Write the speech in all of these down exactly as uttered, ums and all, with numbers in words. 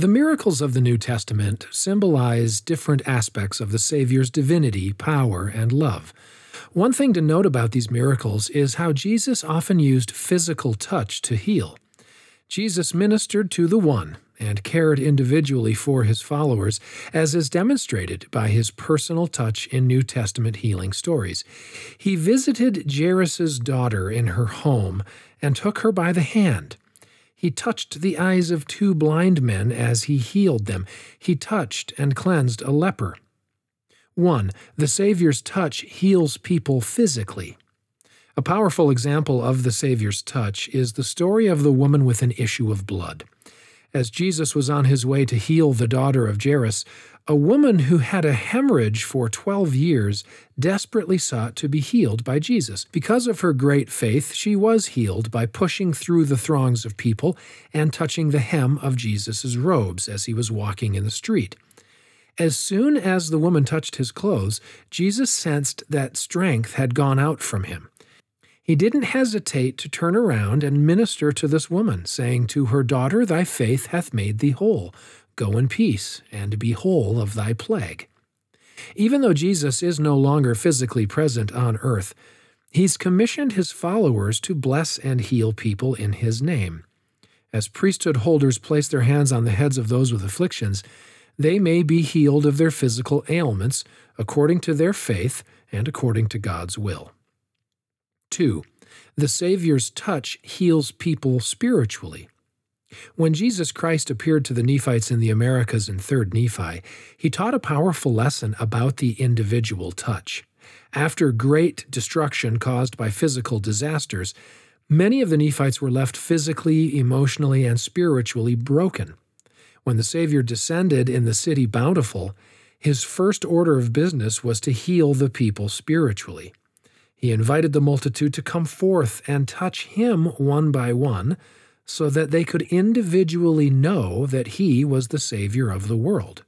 The miracles of the New Testament symbolize different aspects of the Savior's divinity, power, and love. One thing to note about these miracles is how Jesus often used physical touch to heal. Jesus ministered to the one and cared individually for his followers, as is demonstrated by his personal touch in New Testament healing stories. He visited Jairus' daughter in her home and took her by the hand. He touched the eyes of two blind men as he healed them. He touched and cleansed a leper. One, the Savior's touch heals people physically. A powerful example of the Savior's touch is the story of the woman with an issue of blood. As Jesus was on his way to heal the daughter of Jairus, a woman who had a hemorrhage for twelve years desperately sought to be healed by Jesus. Because of her great faith, she was healed by pushing through the throngs of people and touching the hem of Jesus' robes as he was walking in the street. As soon as the woman touched his clothes, Jesus sensed that strength had gone out from him. He didn't hesitate to turn around and minister to this woman, saying to her, "Daughter, thy faith hath made thee whole. Go in peace, and be whole of thy plague." Even though Jesus is no longer physically present on earth, he's commissioned his followers to bless and heal people in his name. As priesthood holders place their hands on the heads of those with afflictions, they may be healed of their physical ailments according to their faith and according to God's will. Two, the Savior's touch heals people spiritually. When Jesus Christ appeared to the Nephites in the Americas in Third Nephi, he taught a powerful lesson about the individual touch. After great destruction caused by physical disasters, many of the Nephites were left physically, emotionally, and spiritually broken. When the Savior descended in the city Bountiful, his first order of business was to heal the people spiritually. He invited the multitude to come forth and touch him one by one so that they could individually know that he was the Savior of the world.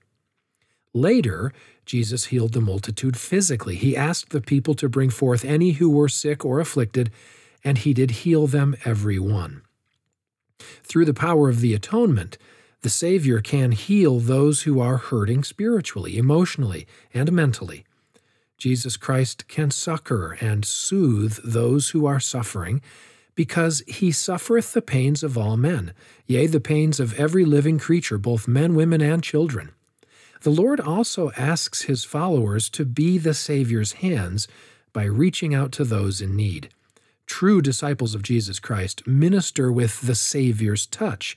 Later, Jesus healed the multitude physically. He asked the people to bring forth any who were sick or afflicted, and he did heal them every one. Through the power of the atonement, the Savior can heal those who are hurting spiritually, emotionally, and mentally. Jesus Christ can succor and soothe those who are suffering, because he suffereth the pains of all men, yea, the pains of every living creature, both men, women, and children. The Lord also asks his followers to be the Savior's hands by reaching out to those in need. True disciples of Jesus Christ minister with the Savior's touch,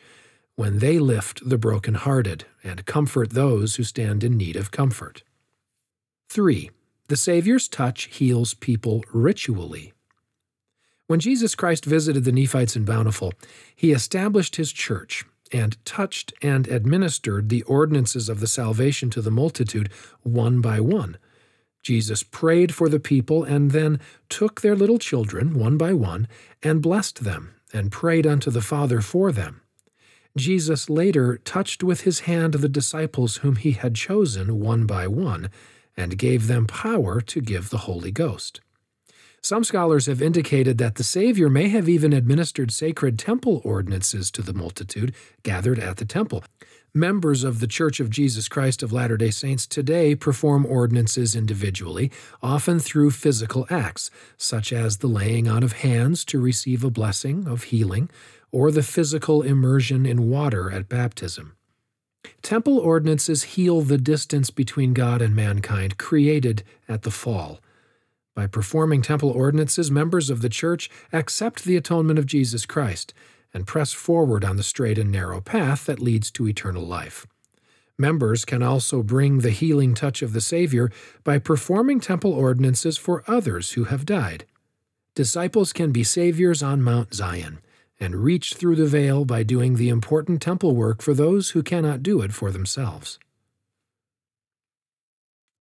when they lift the brokenhearted and comfort those who stand in need of comfort. Three, the Savior's touch heals people ritually. When Jesus Christ visited the Nephites in Bountiful, he established his church and touched and administered the ordinances of the salvation to the multitude one by one. Jesus prayed for the people and then took their little children one by one and blessed them and prayed unto the Father for them. Jesus later touched with his hand the disciples whom he had chosen one by one, and gave them power to give the Holy Ghost. Some scholars have indicated that the Savior may have even administered sacred temple ordinances to the multitude gathered at the temple. Members of the Church of Jesus Christ of Latter-day Saints today perform ordinances individually, often through physical acts, such as the laying on of hands to receive a blessing of healing, or the physical immersion in water at baptism. Temple ordinances heal the distance between God and mankind created at the fall. By performing temple ordinances, members of the Church accept the atonement of Jesus Christ and press forward on the straight and narrow path that leads to eternal life. Members can also bring the healing touch of the Savior by performing temple ordinances for others who have died. Disciples can be saviors on Mount Zion and reach through the veil by doing the important temple work for those who cannot do it for themselves.